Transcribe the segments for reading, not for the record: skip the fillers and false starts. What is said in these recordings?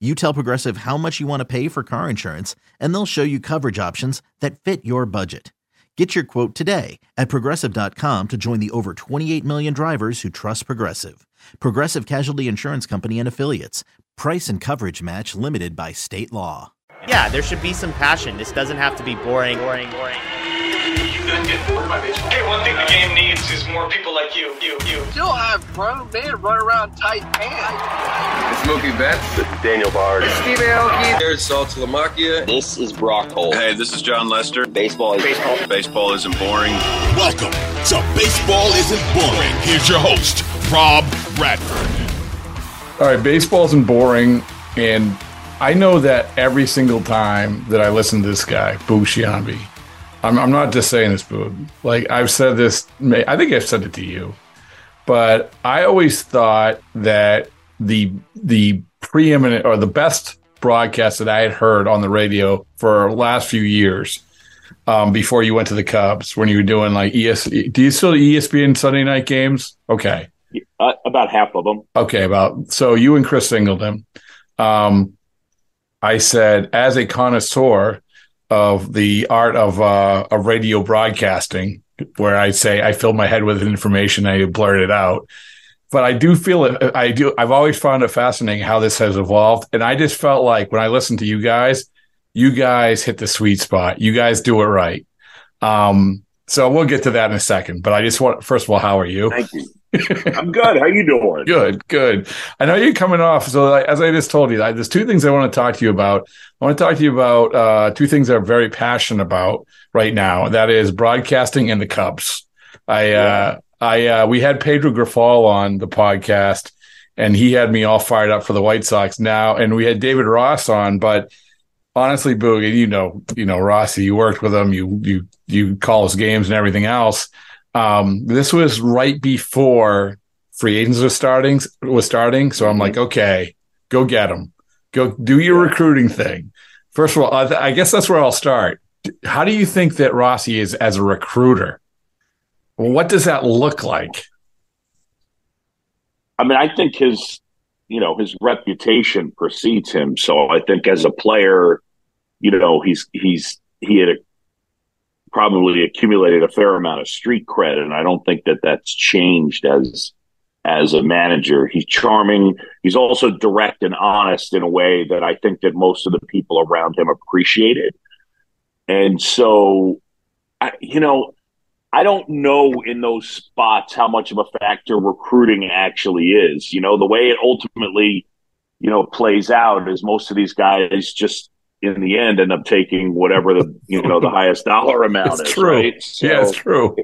You tell Progressive how much you want to pay for car insurance, and they'll show you coverage options that fit your budget. Get your quote today at Progressive.com to join the over 28 million drivers who trust Progressive. Progressive Casualty Insurance Company and Affiliates. Price and coverage match limited by state law. Yeah, there should be some passion. This doesn't have to be boring. Hey, one thing the game needs is more people like you. Still have grown men running around tight pants. It's Mookie Betts. It's Daniel Bard. It's Steve Aoki. Jared Saltalamacchia. This is Brock Holt. Hey, this is John Lester. Baseball. Baseball isn't boring. Welcome to Baseball Isn't Boring. Here's your host, Rob Bradford. All right, baseball isn't boring, and I know that every single time that I listen to this guy, Boo Shiambi. I'm not just saying this, Boo. Like, I've said this, I think I've said it to you, but I always thought that the preeminent or the best broadcast that I had heard on the radio for the last few years, before you went to the Cubs, when you were doing like ESPN, do you still do ESPN Sunday night games? Okay. About half of them. Okay, so you and Chris Singleton. I said, as a connoisseur of the art of radio broadcasting, where I say I filled my head with information, I blurted it out. But I do feel it. I've always found it fascinating how this has evolved. And I just felt like when I listened to you guys hit the sweet spot. You guys do it right. So we'll get to that in a second. But I just want, first of all, how are you? Thank you. I'm good. How you doing? Good. I know you're coming off. So as I just told you, there's two things I want to talk to you about. I want to talk to you about two things I'm very passionate about right now. That is broadcasting and the Cubs. We had Pedro Grifol on the podcast, and he had me all fired up for the White Sox now. And we had David Ross on, but honestly, Boo, you know, Rossi, you worked with him. You call his games and everything else. This was right before free agents was starting. So I'm like, okay, go get them. Go do your recruiting thing. First of all, I guess that's where I'll start. How do you think that Rossi is as a recruiter? What does that look like? I mean, I think his reputation precedes him. So I think as a player, he had probably accumulated a fair amount of street cred, and I don't think that that's changed as a manager. He's charming. He's also direct and honest in a way that I think that most of the people around him appreciate it. And so, I don't know in those spots how much of a factor recruiting actually is. The way it ultimately, plays out is most of these guys just in the end end up taking whatever the highest dollar amount is. True. Right? So yeah, it's true.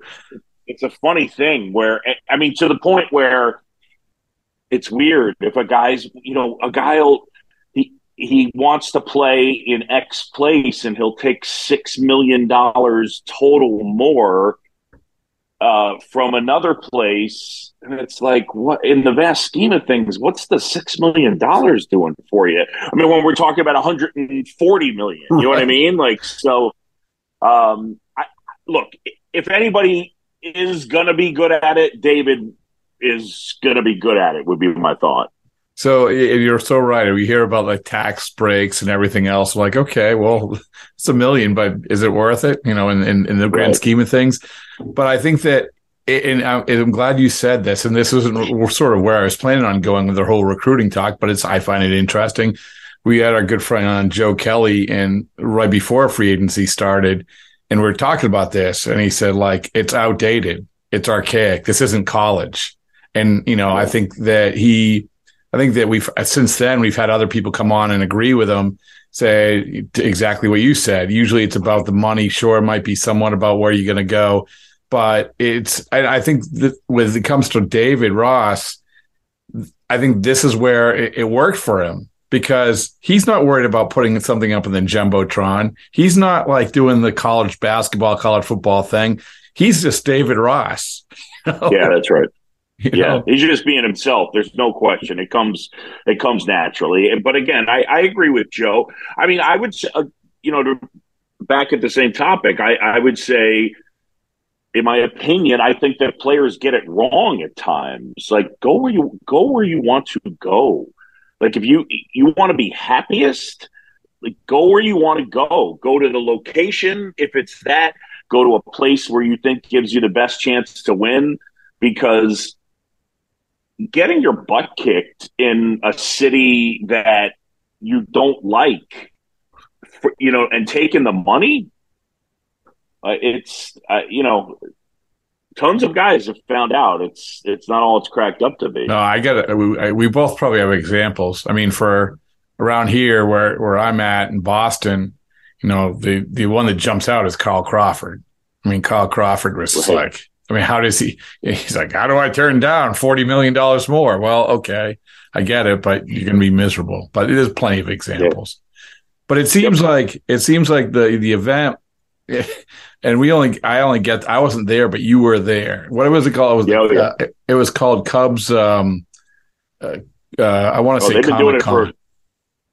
It's a funny thing where, I mean, to the point where it's weird if a guy's, a guy he wants to play in X place and he'll take $6 million total more from another place. And it's like, what in the vast scheme of things, what's the $6 million doing for you? I mean, when we're talking about $140 million, you know what I mean? Like, so look, if anybody is gonna be good at it, David is gonna be good at it, would be my thought. So you're so right. We hear about like tax breaks and everything else. Like, okay, well, it's $1 million, but is it worth it? In the grand scheme of things. But I think that, and I'm glad you said this, and this isn't sort of where I was planning on going with the whole recruiting talk, but I find it interesting. We had our good friend on, Joe Kelly, and right before free agency started, and we were talking about this, and he said, like, it's outdated. It's archaic. This isn't college. And, I think that he I think that we've since then we've had other people come on and agree with him, say exactly what you said. Usually it's about the money. Sure, it might be somewhat about where you're going to go, but it's I think that when it comes to David Ross, I think this is where it worked for him, because he's not worried about putting something up in the Jumbotron. He's not like doing the college basketball, college football thing. He's just David Ross. You know? Yeah, that's right. You know? He's just being himself. There's no question. It comes naturally. But again, I agree with Joe. I mean, I would say, back at the same topic, I would say, in my opinion, I think that players get it wrong at times. Like, go where you want to go. Like, if you want to be happiest, like, go where you want to go. Go to the location. If it's that, go to a place where you think gives you the best chance to win, because getting your butt kicked in a city that you don't like, and taking the money, tons of guys have found out it's not all it's cracked up to be. No, I get it. We both probably have examples. I mean, for around here where I'm at in Boston, the one that jumps out is Carl Crawford. I mean, Carl Crawford was like, I mean, how does he's like, how do I turn down $40 million more? Well, okay, I get it, but you're going to be miserable. But there's plenty of examples. Yeah. But it seems like the event. And I wasn't there, but you were there. What was it called? It was called Cubs. I want to say Comic Con.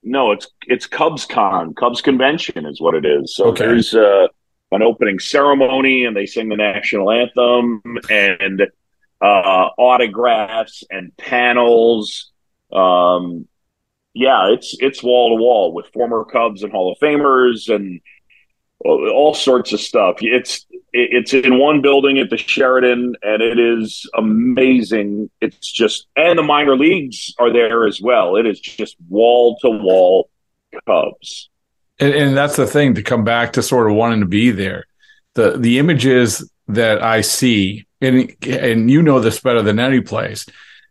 No, it's Cubs Con. Cubs Convention is what it is. So there's an opening ceremony, and they sing the national anthem, and autographs and panels. Yeah, it's wall to wall with former Cubs and Hall of Famers and all sorts of stuff. It's in one building at the Sheridan, and it is amazing. It's just, and the minor leagues are there as well. It is just wall to wall Cubs, and that's the thing, to come back to sort of wanting to be there. The images that I see, and you know this better than any place,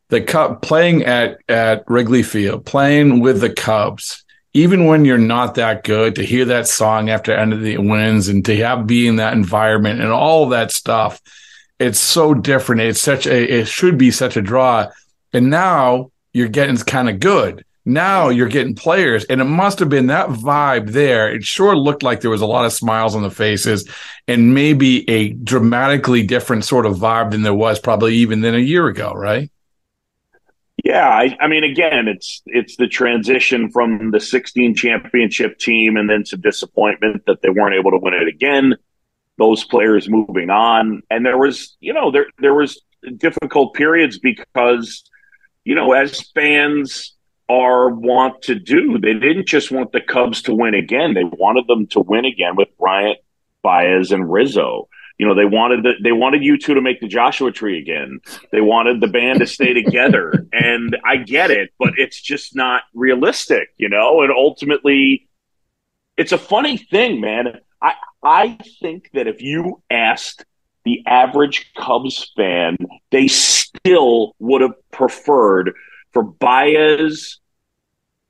the Cubs playing at Wrigley Field, playing with the Cubs. Even when you're not that good, to hear that song after the end of the wins and to be in that environment and all that stuff, it's so different. It should be such a draw. And now you're getting kind of good. Now you're getting players, and it must have been that vibe there. It sure looked like there was a lot of smiles on the faces, and maybe a dramatically different sort of vibe than there was probably even than a year ago, right? Yeah, I mean, again, it's the transition from the 2016 championship team and then some disappointment that they weren't able to win it again. Those players moving on, and there was, there was difficult periods because, as fans want to do, they didn't just want the Cubs to win again; they wanted them to win again with Bryant, Baez, and Rizzo. They wanted you two to make the Joshua Tree again. They wanted the band to stay together. And I get it, but it's just not realistic, And ultimately, it's a funny thing, man. I think that if you asked the average Cubs fan, they still would have preferred for Baez,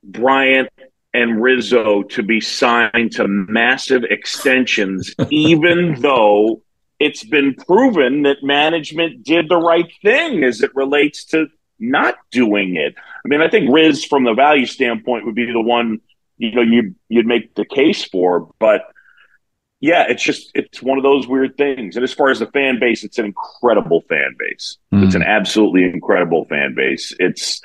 Bryant, and Rizzo to be signed to massive extensions, even though it's been proven that management did the right thing as it relates to not doing it. I mean, I think Riz, from the value standpoint, would be the one you'd make the case for. But yeah, it's one of those weird things. And as far as the fan base, it's an incredible fan base. Mm. It's an absolutely incredible fan base. It's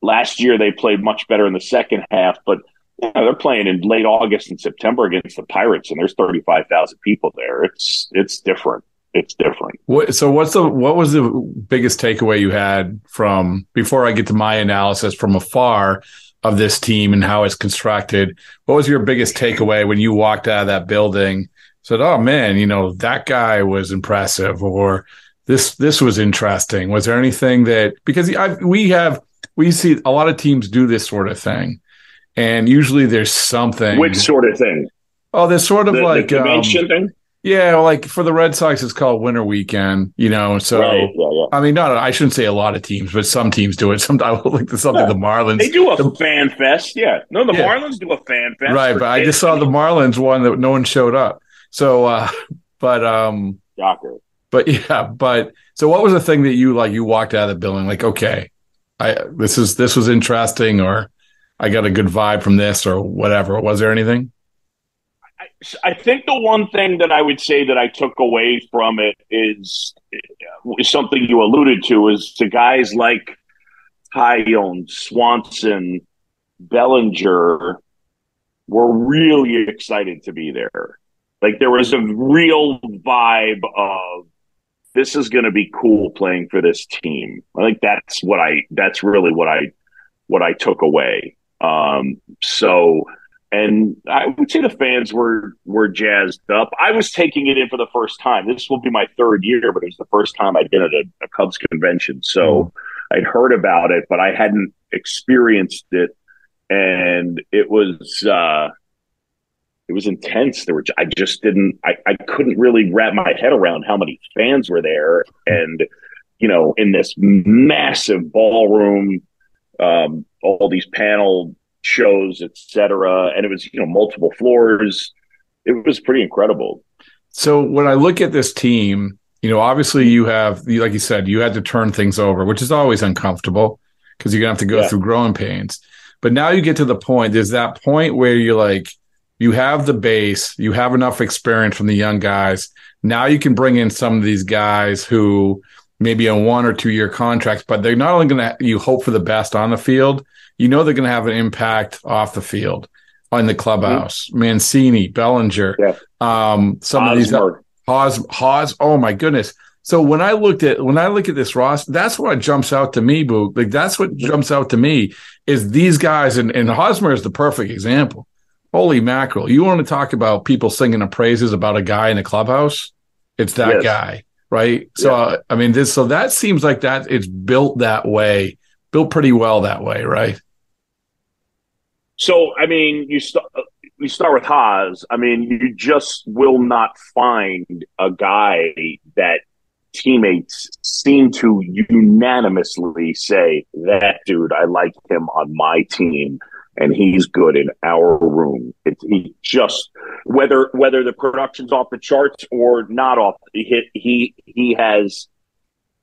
last year they played much better in the second half, but they're playing in late August and September against the Pirates, and there's 35,000 people there. It's different. It's different. What was the biggest takeaway you had from, before I get to my analysis from afar of this team and how it's constructed, what was your biggest takeaway when you walked out of that building, said, oh man, that guy was impressive, or this was interesting? Was there anything that, because we see a lot of teams do this sort of thing, and usually there's something. Which sort of thing? Oh, there's sort of the convention thing? Yeah, like for the Red Sox, it's called Winter Weekend, you know. So, right. Yeah. I mean, I shouldn't say a lot of teams, but some teams do it. Sometimes, like the Marlins, they do a fan fest. Yeah, no, the Marlins do a fan fest, right? But I just saw the Marlins one that no one showed up. So, shocker. So, what was the thing that you walked out of the building like, okay, this was interesting, or I got a good vibe from this, or whatever? Was there anything? I think the one thing that I would say that I took away from it is something you alluded to, is the guys like Ty Young, Swanson, Bellinger were really excited to be there. Like there was a real vibe of this is going to be cool playing for this team. I think that's really what I took away. And I would say the fans were jazzed up. I was taking it in for the first time. This will be my third year, but it was the first time I'd been at a Cubs convention. So I'd heard about it, but I hadn't experienced it. And it was intense. I couldn't really wrap my head around how many fans were there. And, you know, in this massive ballroom, all these panel shows, etc., and it was, you know, multiple floors. It was pretty incredible. So when I look at this team, you know, obviously you have, like you said, you had to turn things over, which is always uncomfortable because you're gonna have to go through growing pains. But now you get to the point, there's that point where you're like, you have the base, you have enough experience from the young guys. Now you can bring in some of these guys who maybe on 1 or 2 year contracts, but they're not only gonna, you hope for the best on the field, you know they're going to have an impact off the field, on the clubhouse. Mm-hmm. Mancini, Bellinger, some Hosmer. Of these Hos. Oh my goodness! So when I look at this roster, that's what jumps out to me, Boo. Like that's what jumps out to me is these guys, and Hosmer is the perfect example. Holy mackerel! You want to talk about people singing the praises about a guy in a clubhouse? It's that guy, right? So I mean, this. So that seems like that it's built that way. Built pretty well that way, right? So, I mean, you start with Haas. I mean, you just will not find a guy that teammates seem to unanimously say, that dude, I like him on my team, and he's good in our room. He just, whether the production's off the charts or not off, he has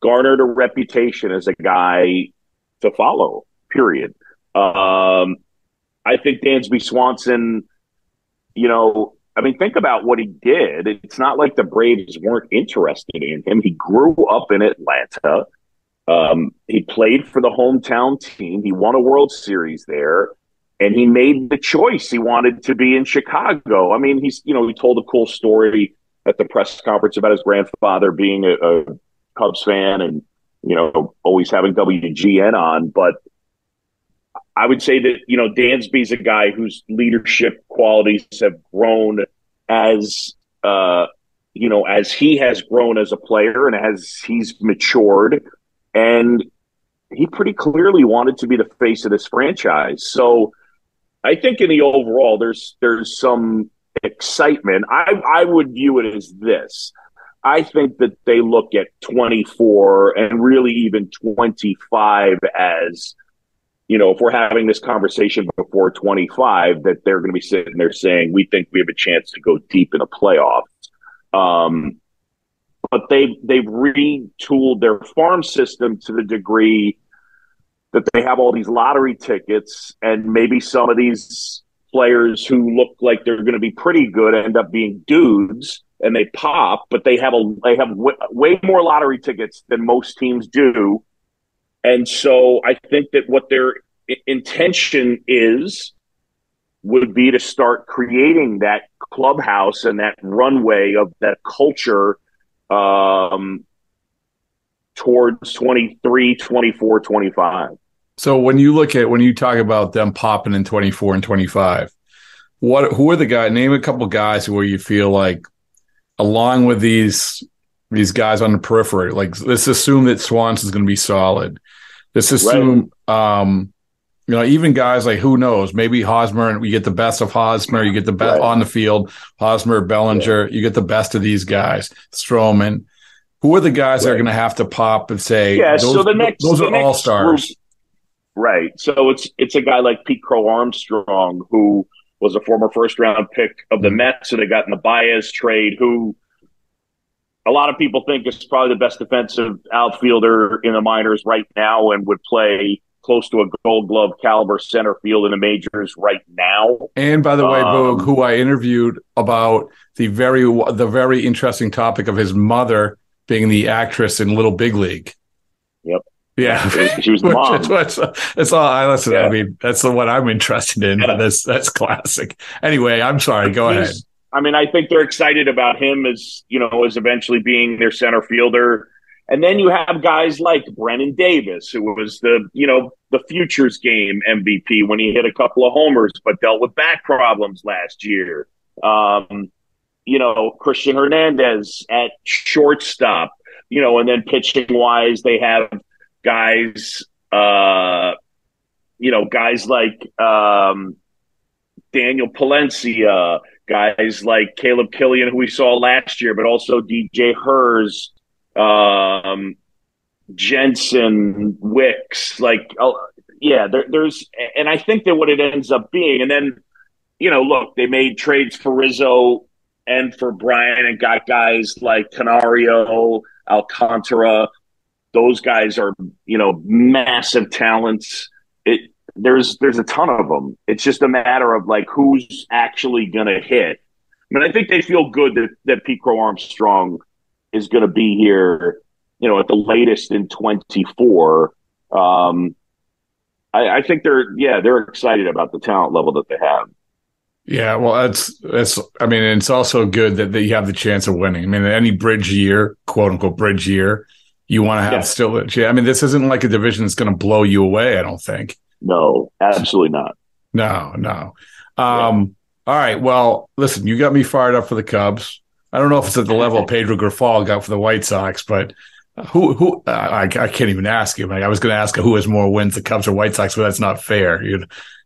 garnered a reputation as a guy to follow, period. I think Dansby Swanson, you know, I mean, think about what he did. It's not like the Braves weren't interested in him. He grew up in Atlanta. He played for the hometown team. He won a World Series there, and he made the choice. He wanted to be in Chicago. I mean, he told a cool story at the press conference about his grandfather being a Cubs fan and, you know, always having WGN on. But I would say that, you know, Dansby's a guy whose leadership qualities have grown as, you know, as he has grown as a player and as he's matured. And he pretty clearly wanted to be the face of this franchise. So I think in the overall, there's some excitement. I would view it as this. I think that they look at 24 and really even 25 as, you know, if we're having this conversation before 25, that they're going to be sitting there saying, we think we have a chance to go deep in the playoffs. But they've retooled their farm system to the degree that they have all these lottery tickets, and maybe some of these players who look like they're going to be pretty good end up being dudes. And they pop, but they have way more lottery tickets than most teams do. And so I think that what their intention would be to start creating that clubhouse and that runway of that culture towards 23, 24, 25. So when you talk about them popping in 24 and 25, who are the guys? Name a couple guys where you feel like, along with these guys on the periphery, like let's assume that Swans is going to be solid. Let's assume You know, even guys like, who knows, maybe Hosmer, and we get the best of Hosmer, you get the best on the field, Hosmer, Bellinger, you get the best of these guys, Stroman. Who are the guys that are going to have to pop and say, those are all-stars? Group. Right. So it's a guy like Pete Crow Armstrong, who was a former first-round pick of the Mets, who they got in the Baez trade, who a lot of people think is probably the best defensive outfielder in the minors right now and would play close to a Gold Glove caliber center field in the majors right now. And by the way, Boog, who I interviewed about the very interesting topic of his mother being the actress in Little Big League. Yep. Yeah, she was the mom. That's all I listen. Yeah. I mean, that's the one I'm interested in. Yeah. That's classic. Anyway, I'm sorry. Go ahead. I mean, I think they're excited about him as eventually being their center fielder. And then you have guys like Brennan Davis, who was the Futures Game MVP when he hit a couple of homers, but dealt with back problems last year. Christian Hernandez at shortstop, and then pitching wise, they have guys, guys like Daniel Palencia, guys like Caleb Killian, who we saw last year, but also DJ Hers, Jensen, Wicks. There's I think that what it ends up being, and then, look, they made trades for Rizzo and for Bryant and got guys like Canario, Alcantara. Those guys are, massive talents. There's a ton of them. It's just a matter of who's actually going to hit. I mean, I think they feel good that Pete Crow Armstrong is going to be here, at the latest in 24. I think they're excited about the talent level that they have. Yeah, well, that's. I mean, it's also good that you have the chance of winning. I mean, any bridge year, quote unquote bridge year, you want to have still. Yeah, I mean, this isn't like a division that's going to blow you away, I don't think. No, absolutely not. No. All right. Well, listen, you got me fired up for the Cubs. I don't know if it's at the level Pedro Grifol got for the White Sox, but who? I can't even ask you. I was going to ask who has more wins, the Cubs or White Sox, but that's not fair. You're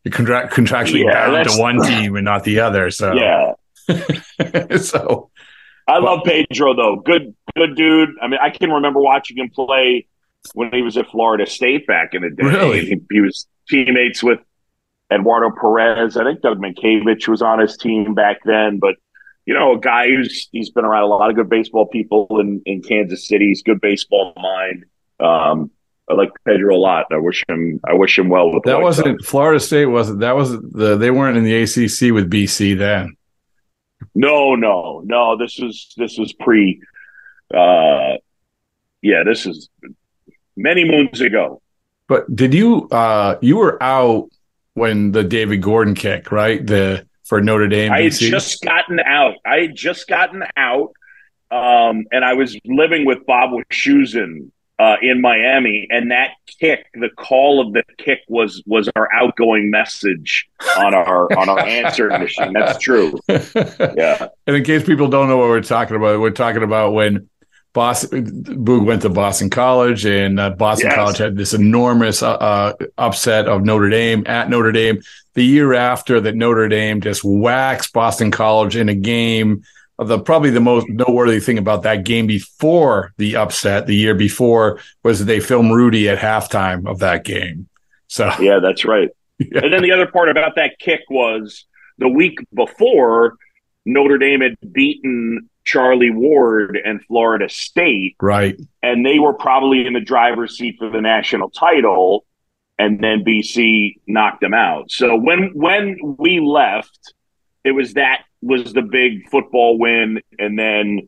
contractually bound to one team and not the other. So so. I love Pedro, though. Good dude. I mean, I can remember watching him play when he was at Florida State back in the day. Really? He was teammates with Eduardo Perez. I think Doug Mankiewicz was on his team back then. But, a guy he's been around a lot of good baseball people in Kansas City. He's a good baseball mind. I like Pedro a lot. I wish him well with that. Wasn't Florida State, wasn't that? Was they weren't in the ACC with BC then. No. This was pre. This is many moons ago. But did you? You were out when the David Gordon kick, right? For Notre Dame. I had just gotten out. And I was living with Bob Wischusen in Miami, and that kick, the call of the kick was our outgoing message on our answer machine. That's true. Yeah. And in case people don't know what we're talking about when Boog went to Boston College, and Boston College had this enormous upset of Notre Dame at Notre Dame. The year after that, Notre Dame just waxed Boston College in a game. Probably the most noteworthy thing about that game before the upset the year before was that they filmed Rudy at halftime of that game. So yeah, that's right. Yeah. And then the other part about that kick was the week before, Notre Dame had beaten Charlie Ward and Florida State. Right. And they were probably in the driver's seat for the national title, and then BC knocked them out. So when we left, it was that was the big football win, and then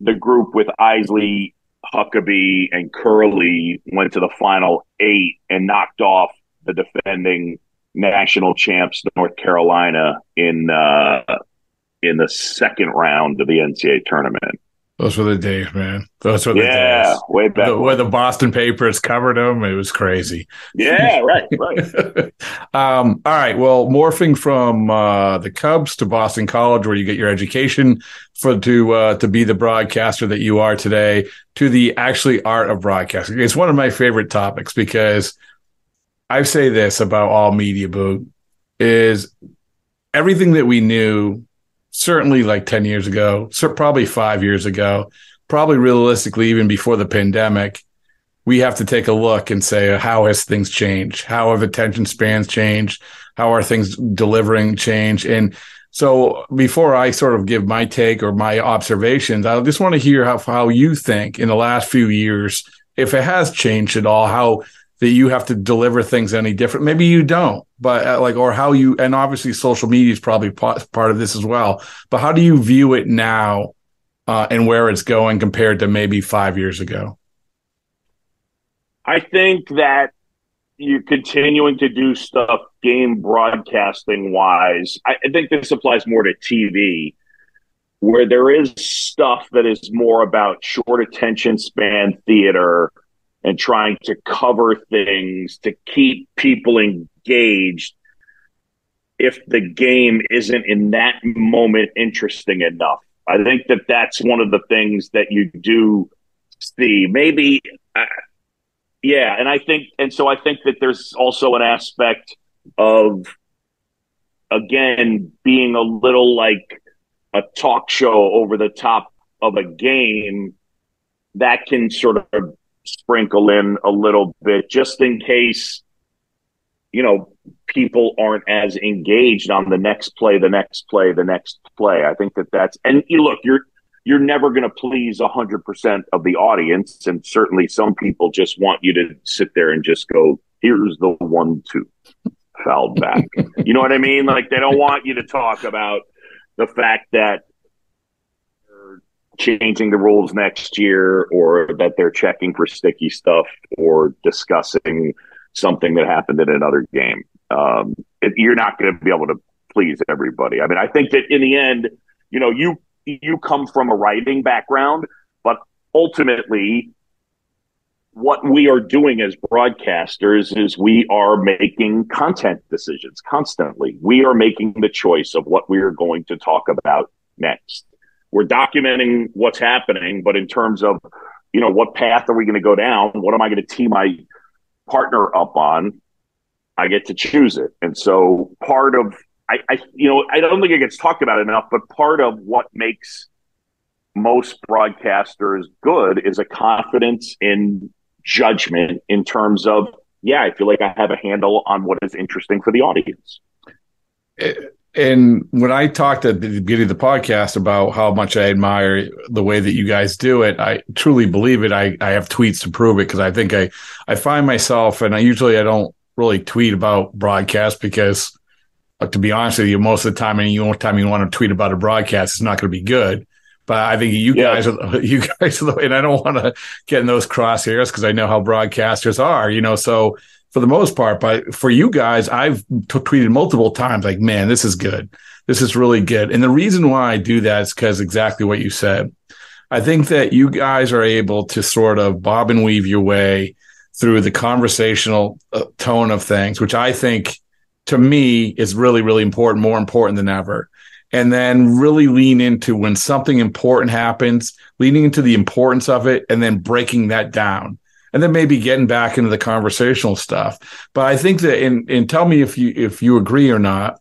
the group with Isley, Huckabee, and Curley went to the final 8 and knocked off the defending national champs, North Carolina, in the second round of the NCAA tournament. Those were the days, man. Those were the days. Yeah, way back. Where the Boston papers covered them, it was crazy. Yeah, right. All right, well, morphing from the Cubs to Boston College, where you get your education to be the broadcaster that you are today, to the actual art of broadcasting. It's one of my favorite topics because I say this about all media, Boog, is everything that we knew, certainly like 10 years ago, so probably 5 years ago, probably realistically even before the pandemic, we have to take a look and say, how has things changed? How have attention spans changed? How are things delivering change? And so before I sort of give my take or my observations, I just want to hear how you think in the last few years, if it has changed at all, how that you have to deliver things any different. Maybe you don't, but like, or how you, and obviously social media is probably part of this as well, but how do you view it now and where it's going compared to maybe 5 years ago? I think that you're continuing to do stuff game broadcasting wise. I think this applies more to TV, where there is stuff that is more about short attention span theater and trying to cover things to keep people engaged if the game isn't in that moment interesting enough. I think that that's one of the things that you do see. Maybe, I think that there's also an aspect of, again, being a little like a talk show over the top of a game that can sort of sprinkle in a little bit just in case, you know, people aren't as engaged on the next play. I think that that's, and you look, you're never going to please 100% of the audience. And certainly some people just want you to sit there and just go, here's the 1-2 fouled back. You know what I mean? Like, they don't want you to talk about the fact that changing the rules next year, or that they're checking for sticky stuff, or discussing something that happened in another game. You're not going to be able to please everybody. I mean, I think that in the end, you know, you come from a writing background, but ultimately what we are doing as broadcasters is we are making content decisions constantly. We are making the choice of what we are going to talk about next. We're documenting what's happening, but in terms of, you know, what path are we going to go down? What am I going to tee my partner up on? I get to choose it. And so part of, I don't think it gets talked about enough, but part of what makes most broadcasters good is a confidence in judgment in terms of, yeah, I feel like I have a handle on what is interesting for the audience. And when I talked at the beginning of the podcast about how much I admire the way that you guys do it, I truly believe it. I have tweets to prove it, because I think I find myself, and I usually don't really tweet about broadcast because, to be honest with you, most of the time, any time you want to tweet about a broadcast, it's not going to be good. But I think you guys are the way, and I don't want to get in those crosshairs because I know how broadcasters are, you know, so – for the most part, but for you guys, I've tweeted multiple times like, man, this is good. This is really good. And the reason why I do that is because exactly what you said. I think that you guys are able to sort of bob and weave your way through the conversational tone of things, which I think to me is really, really important, more important than ever. And then really lean into when something important happens, leaning into the importance of it, and then breaking that down. And then maybe getting back into the conversational stuff. But I think that, and tell me if you agree or not,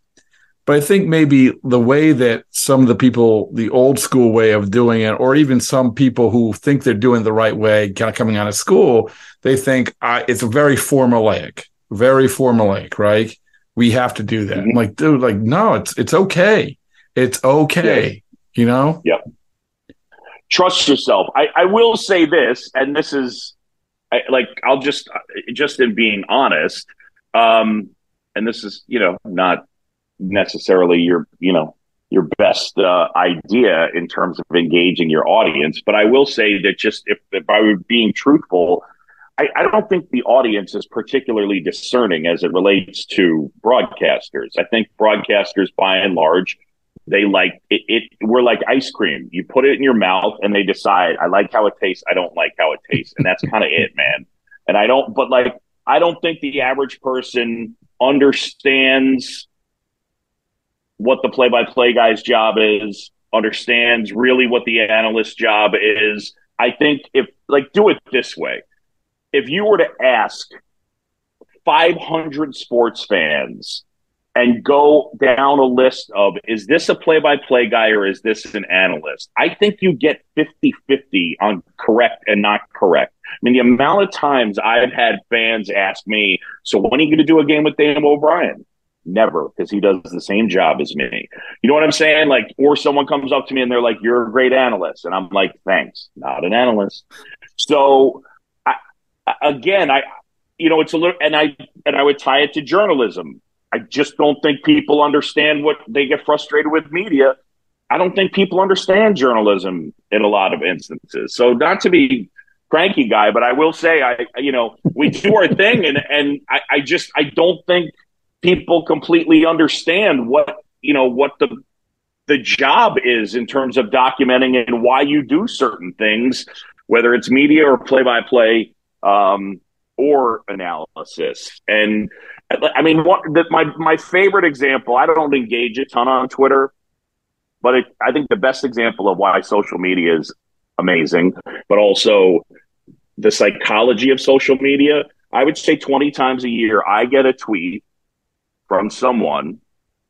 but I think maybe the way that some of the people, the old school way of doing it, or even some people who think they're doing the right way, kind of coming out of school, they think it's very formulaic, right? We have to do that. Mm-hmm. I'm like, dude, like, no, it's okay. It's okay, yeah. You know? Yeah. Trust yourself. I will say this, and this is, I'll just in being honest, and this is, you know, not necessarily your best idea in terms of engaging your audience. But I will say that just if I were being truthful, I don't think the audience is particularly discerning as it relates to broadcasters. I think broadcasters, by and large, they like it. We're like ice cream. You put it in your mouth and they decide, I like how it tastes, I don't like how it tastes. And that's kind of it, man. And I don't think the average person understands what the play-by-play guy's job is, understands really what the analyst's job is. I think do it this way. If you were to ask 500 sports fans and go down a list of, is this a play-by-play guy or is this an analyst? I think you get 50-50 on correct and not correct. I mean, the amount of times I've had fans ask me, so when are you going to do a game with Dan O'Brien? Never, because he does the same job as me. You know what I'm saying? Like, or someone comes up to me and they're like, you're a great analyst. And I'm like, thanks, not an analyst. So, it's a little, and I would tie it to journalism. I just don't think people understand what they get frustrated with media. I don't think people understand journalism in a lot of instances. So not to be cranky guy, but I will say, we do our thing and I don't think people completely understand what the job is in terms of documenting and why you do certain things, whether it's media or play-by-play or analysis. And I mean, my favorite example, I don't engage a ton on Twitter, but I think the best example of why social media is amazing, but also the psychology of social media, I would say 20 times a year, I get a tweet from someone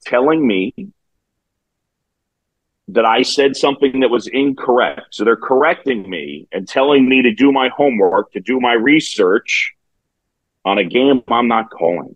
telling me that I said something that was incorrect. So they're correcting me and telling me to do my homework, to do my research on a game I'm not calling.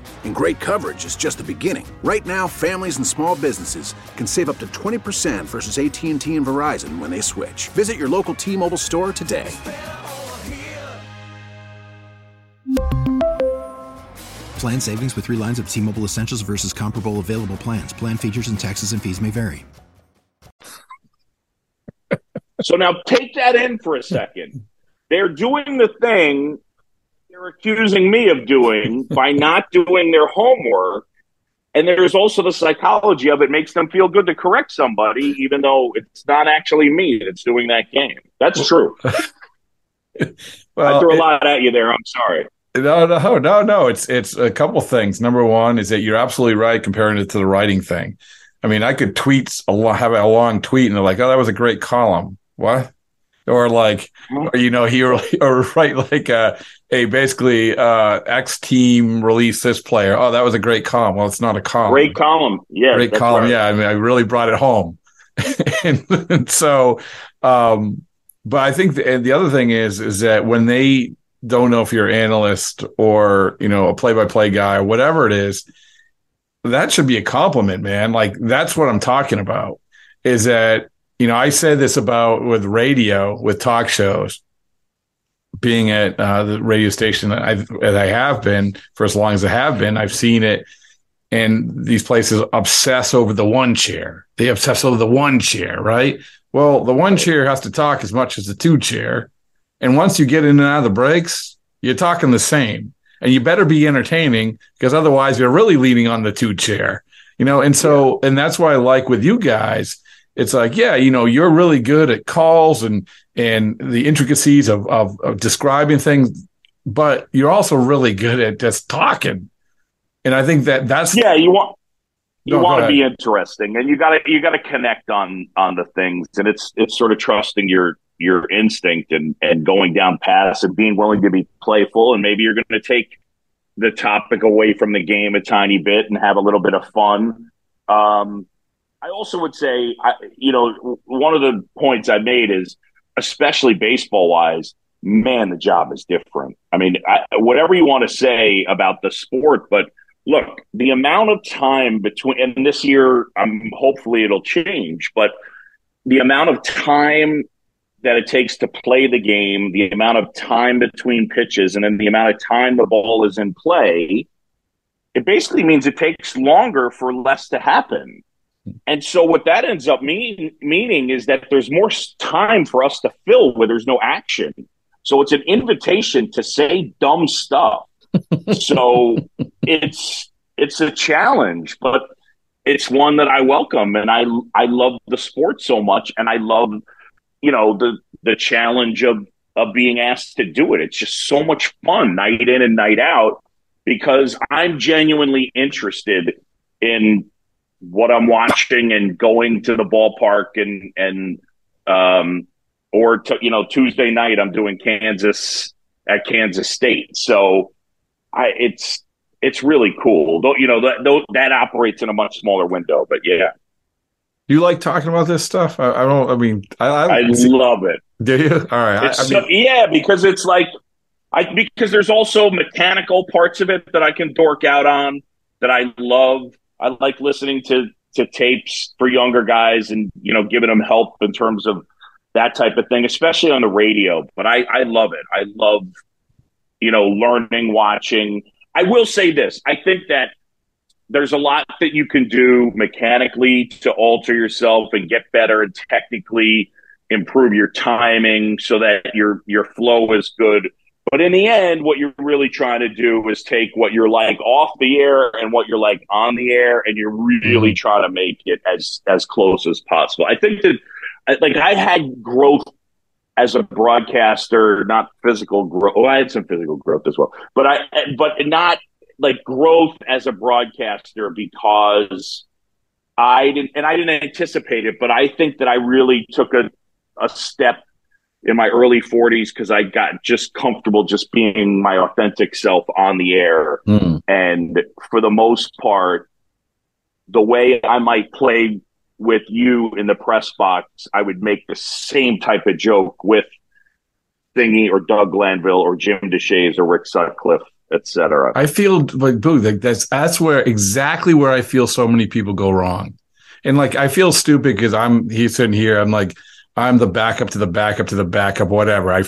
And great coverage is just the beginning. Right now, families and small businesses can save up to 20% versus AT&T and Verizon when they switch. Visit your local T-Mobile store today. Plan savings with 3 lines of T-Mobile Essentials versus comparable available plans. Plan features and taxes and fees may vary. So now take that in for a second. They're doing the thing they're accusing me of doing by not doing their homework. And there's also the psychology of it makes them feel good to correct somebody, even though it's not actually me that's doing that game. That's true. Well, I threw a lot at you there. I'm sorry. No. It's a couple things. Number one is that you're absolutely right comparing it to the writing thing. I mean, I could tweet have a long tweet and they're like, oh, that was a great column. What? Or like, X team released this player. Oh, that was a great column. Well, it's not a column. Great column. Yeah. Great column. Right. Yeah. I mean, I really brought it home. and so, but I think the other thing is that when they don't know if you're an analyst or, a play-by-play guy or whatever it is, that should be a compliment, man. Like, that's what I'm talking about is that, I say this about with radio, with talk shows, being at the radio station that I have been for as long as I have been, I've seen it. And these places obsess over the one chair. They obsess over the one chair, right? Well, the one chair has to talk as much as the two chair. And once you get in and out of the breaks, you're talking the same. And you better be entertaining, because otherwise you're really leaning on the two chair, And so, and that's why I like with you guys, it's like, yeah, you're really good at calls and the intricacies of describing things, but you're also really good at just talking. And I think that's you want to be interesting, and you gotta connect on the things, and it's sort of trusting your instinct and going down paths and being willing to be playful, and maybe you're going to take the topic away from the game a tiny bit and have a little bit of fun. I also would say, one of the points I made is, especially baseball-wise, man, the job is different. I mean, whatever you want to say about the sport, but look, the amount of time between – and this year, hopefully it'll change, but the amount of time that it takes to play the game, the amount of time between pitches, and then the amount of time the ball is in play, it basically means it takes longer for less to happen. And so what that ends up meaning is that there's more time for us to fill where there's no action. So it's an invitation to say dumb stuff. So it's a challenge, but it's one that I welcome. And I love the sport so much. And I love, the challenge of being asked to do it. It's just so much fun night in and night out because I'm genuinely interested in what I'm watching and going to the ballpark and Tuesday night I'm doing Kansas at Kansas State. So it's really cool. Though, that operates in a much smaller window, but yeah. You like talking about this stuff? I love it. Do you? All right. Because it's like, because there's also mechanical parts of it that I can dork out on that I love. I like listening to tapes for younger guys and, giving them help in terms of that type of thing, especially on the radio. But I love it. I love, learning, watching. I will say this. I think that there's a lot that you can do mechanically to alter yourself and get better and technically improve your timing so that your flow is good. But in the end, what you're really trying to do is take what you're like off the air and what you're like on the air, and you're really trying to make it as close as possible. I think that, like, I had growth as a broadcaster, not physical growth. Oh, I had some physical growth as well, but not like growth as a broadcaster because I didn't anticipate it, but I think that I really took a step in my early 40s because I got just comfortable just being my authentic self on the air. Mm. And for the most part, the way I might play with you in the press box, I would make the same type of joke with Thingy or Doug Glanville or Jim DeShays or Rick Sutcliffe, etc. I feel like, boo, that's where I feel so many people go wrong. And like, I feel stupid because he's sitting here. I'm like, I'm the backup to the backup to the backup, whatever. I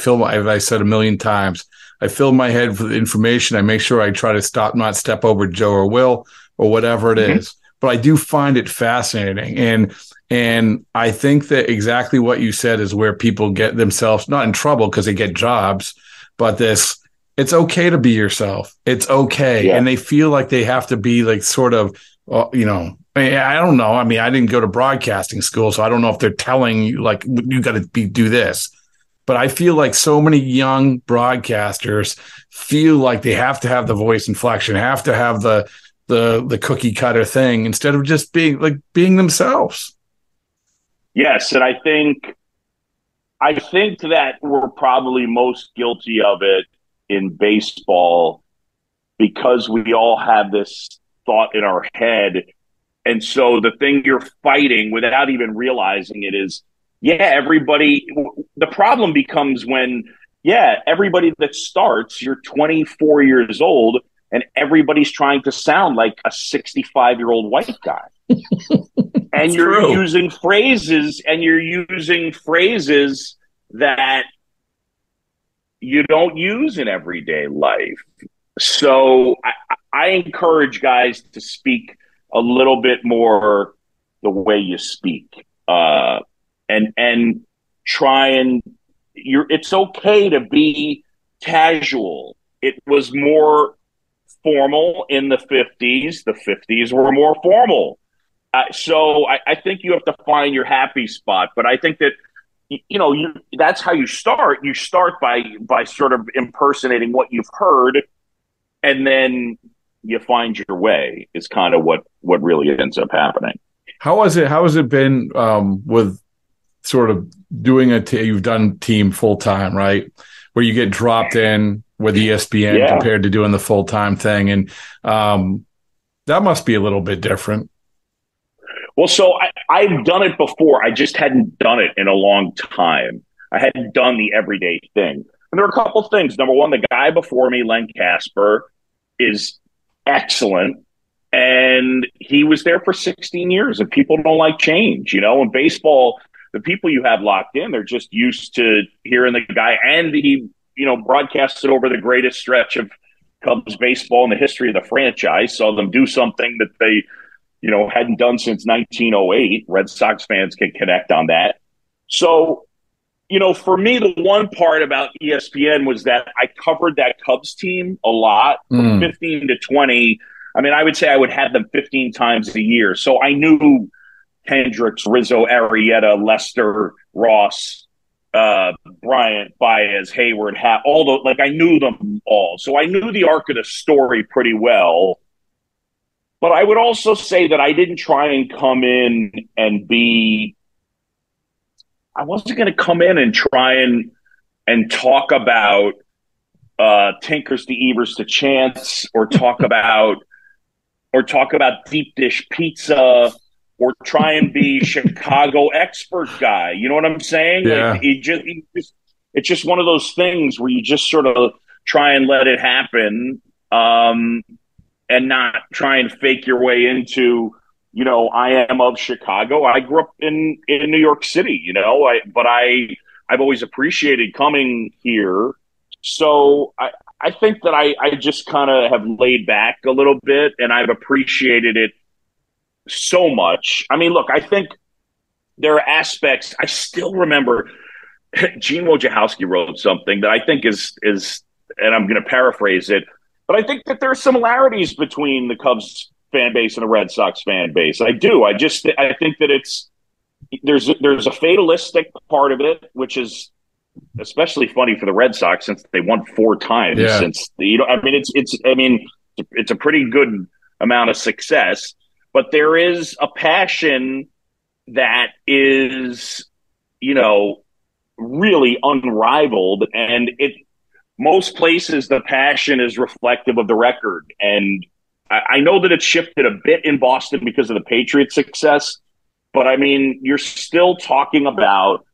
said a million times, I fill my head with information. I make sure I try to not step over Joe or Will or whatever it is. Mm-hmm. But I do find it fascinating. And I think that exactly what you said is where people get themselves not in trouble because they get jobs, but it's okay to be yourself. It's okay. Yeah. And they feel like they have to be like sort of, I don't know. I mean, I didn't go to broadcasting school, so I don't know if they're telling you, like, you got to do this. But I feel like so many young broadcasters feel like they have to have the voice inflection, have to have the cookie cutter thing instead of just being themselves. Yes, and I think that we're probably most guilty of it in baseball because we all have this thought in our head. And so the thing you're fighting without even realizing it is, everybody – the problem becomes when, everybody that starts, you're 24 years old, and everybody's trying to sound like a 65-year-old white guy. And you're true. using phrases that you don't use in everyday life. So I encourage guys to speak – a little bit more the way you speak, and try and it's okay to be casual. It was more formal in the 50s. The 50s were more formal. So I think you have to find your happy spot, but I think that, that's how you start. You start by sort of impersonating what you've heard, and then you find your way is kind of what really ends up happening. How has it been with sort of doing you've done team full time, right? Where you get dropped in with ESPN compared to doing the full-time thing. And that must be a little bit different. Well, so I've done it before. I just hadn't done it in a long time. I hadn't done the everyday thing. And there were a couple things. Number one, the guy before me, Len Casper, is excellent. And he was there for 16 years, and people don't like change. You know, in baseball, the people you have locked in, they're just used to hearing the guy. And he, you know, broadcasted over the greatest stretch of Cubs baseball in the history of the franchise, saw them do something that they, you know, hadn't done since 1908. Red Sox fans can connect on that. So, you know, for me, the one part about ESPN was that I covered that Cubs team a lot, from 15 to 20. I mean, I would say I would have them 15 times a year. So I knew Hendricks, Rizzo, Arrieta, Lester, Ross, Bryant, Baez, Hayward, all those. Like, I knew them all. So I knew the arc of the story pretty well. But I would also say that I didn't try and come in and be – I wasn't going to come in and try and talk about Tinkers to Evers to Chance, or talk about – or talk about deep dish pizza, or try and be Chicago expert guy. You know what I'm saying? Yeah. Like, it's just one of those things where you just sort of try and let it happen, and not try and fake your way into, you know, I am of Chicago. I grew up in New York City, you know, I've always appreciated coming here. So I think that I just kind of have laid back a little bit, and I've appreciated it so much. I mean, look, I think there are aspects. I still remember Gene Wojciechowski wrote something that I think is, and I'm going to paraphrase it, but I think that there are similarities between the Cubs fan base and the Red Sox fan base. I do. I think that there's a fatalistic part of it, which is especially funny for the Red Sox since they won 4 times. Yeah. It's a pretty good amount of success, but there is a passion that is, you know, really unrivaled, and it most places the passion is reflective of the record. And I know that it shifted a bit in Boston because of the Patriots' success, but I mean, you're still talking about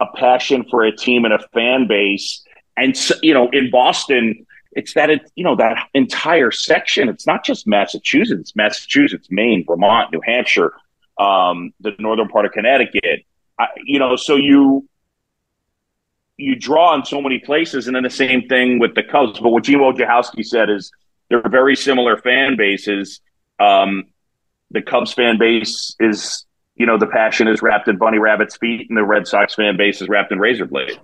a passion for a team and a fan base. And, so, you know, in Boston, it's that, you know, that entire section. It's not just Massachusetts, Maine, Vermont, New Hampshire, the northern part of Connecticut. You draw in so many places, and then the same thing with the Cubs. But what Gene Wojciechowski said is they're very similar fan bases. The Cubs fan base is, you know, the passion is wrapped in bunny rabbit's feet, and the Red Sox fan base is wrapped in razor blades.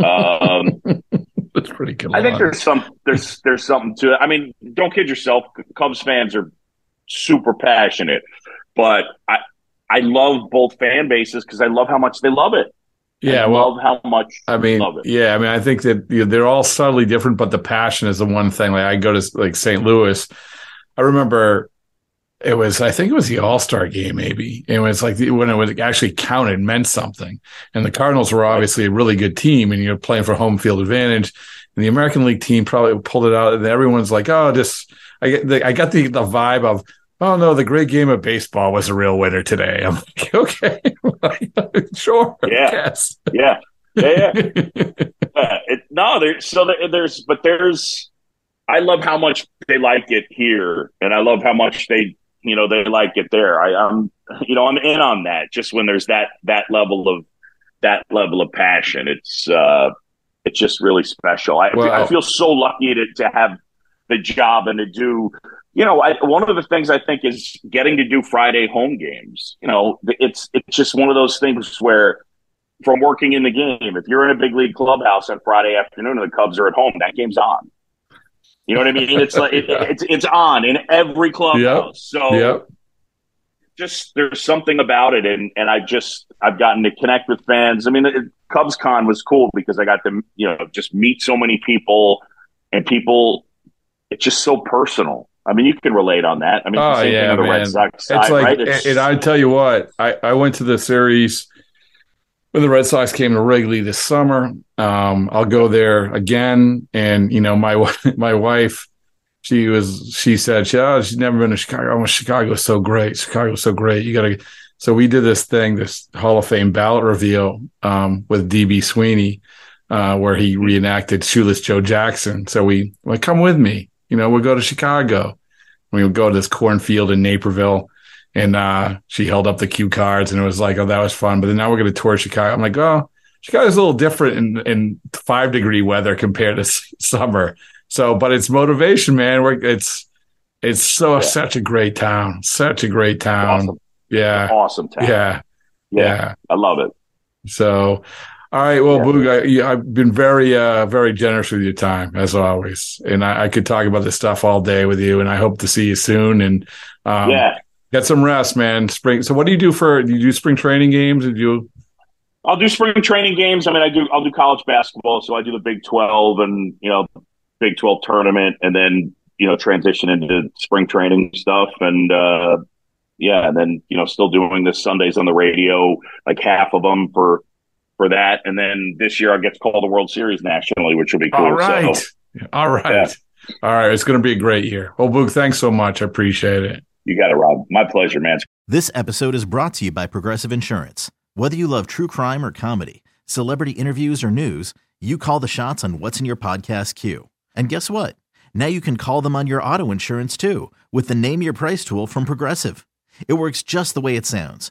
That's pretty cool. I think there's something to it. I mean, don't kid yourself. Cubs fans are super passionate, but I love both fan bases because I love how much they love it. Yeah, I love how much I love it. Yeah, I mean, I think that, you know, they're all subtly different, but the passion is the one thing. Like, I go to like St. Louis. I remember I think it was the All-Star game, maybe. And it was like when it was actually counted, meant something. And the Cardinals were obviously a really good team, and you're playing for home field advantage. And the American League team probably pulled it out, and everyone's like, "Oh, just I got the vibe of." Oh, no, the great game of baseball was a real winner today. I'm like, okay, sure. Yeah. Yes. Yeah. Yeah. Yeah. I love how much they like it here, and I love how much they like it there. I'm in on that. Just when there's that level of passion, it's just really special. I feel so lucky to have the job and to do. You know, one of the things I think is getting to do Friday home games. You know, it's just one of those things where, from working in the game, if you're in a big league clubhouse on Friday afternoon and the Cubs are at home, that game's on. You know what I mean? It's like it's on in every clubhouse. Yep. So, just there's something about it, and I've gotten to connect with fans. I mean, Cubs Con was cool because I got to, you know, just meet so many people, and people. It's just so personal. I mean, you can relate on that. I mean, oh, yeah, the Red Sox side, it's like, right? And I tell you what, I went to the series when the Red Sox came to Wrigley this summer. I'll go there again. And, you know, my wife, she said she's never been to Chicago. Oh, Chicago's so great. Chicago's so great. You got to. So we did this thing, this Hall of Fame ballot reveal with DB Sweeney, where he reenacted Shoeless Joe Jackson. So we like, come with me. You know, we'll go to Chicago. We would go to this cornfield in Naperville. And she held up the cue cards, and it was like, oh, that was fun. But then now we're going to tour Chicago. I'm like, oh, Chicago's a little different in 5-degree weather compared to summer. So, but it's motivation, man. It's such a great town. Such a great town. Awesome. Yeah. Awesome town. Yeah. I love it. So, all right. Well, Boog, I've been very, very generous with your time, as always. And I could talk about this stuff all day with you, and I hope to see you soon. And get some rest, man. Spring. So, what do you do do you do spring training games? I'll do spring training games. I mean, I'll do college basketball. So I do the Big 12 and, you know, Big 12 tournament, and then, you know, transition into spring training stuff. And, and then, you know, still doing this Sundays on the radio, like half of them for that. And then this year I get to call the World Series nationally, which will be cool. All right. Yeah. All right. It's going to be a great year. Well, Boog, thanks so much. I appreciate it. You got it, Rob. My pleasure, man. This episode is brought to you by Progressive Insurance. Whether you love true crime or comedy, celebrity interviews or news, you call the shots on what's in your podcast queue. And guess what? Now you can call them on your auto insurance too, with the Name Your Price tool from Progressive. It works just the way it sounds.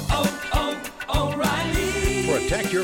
Protect your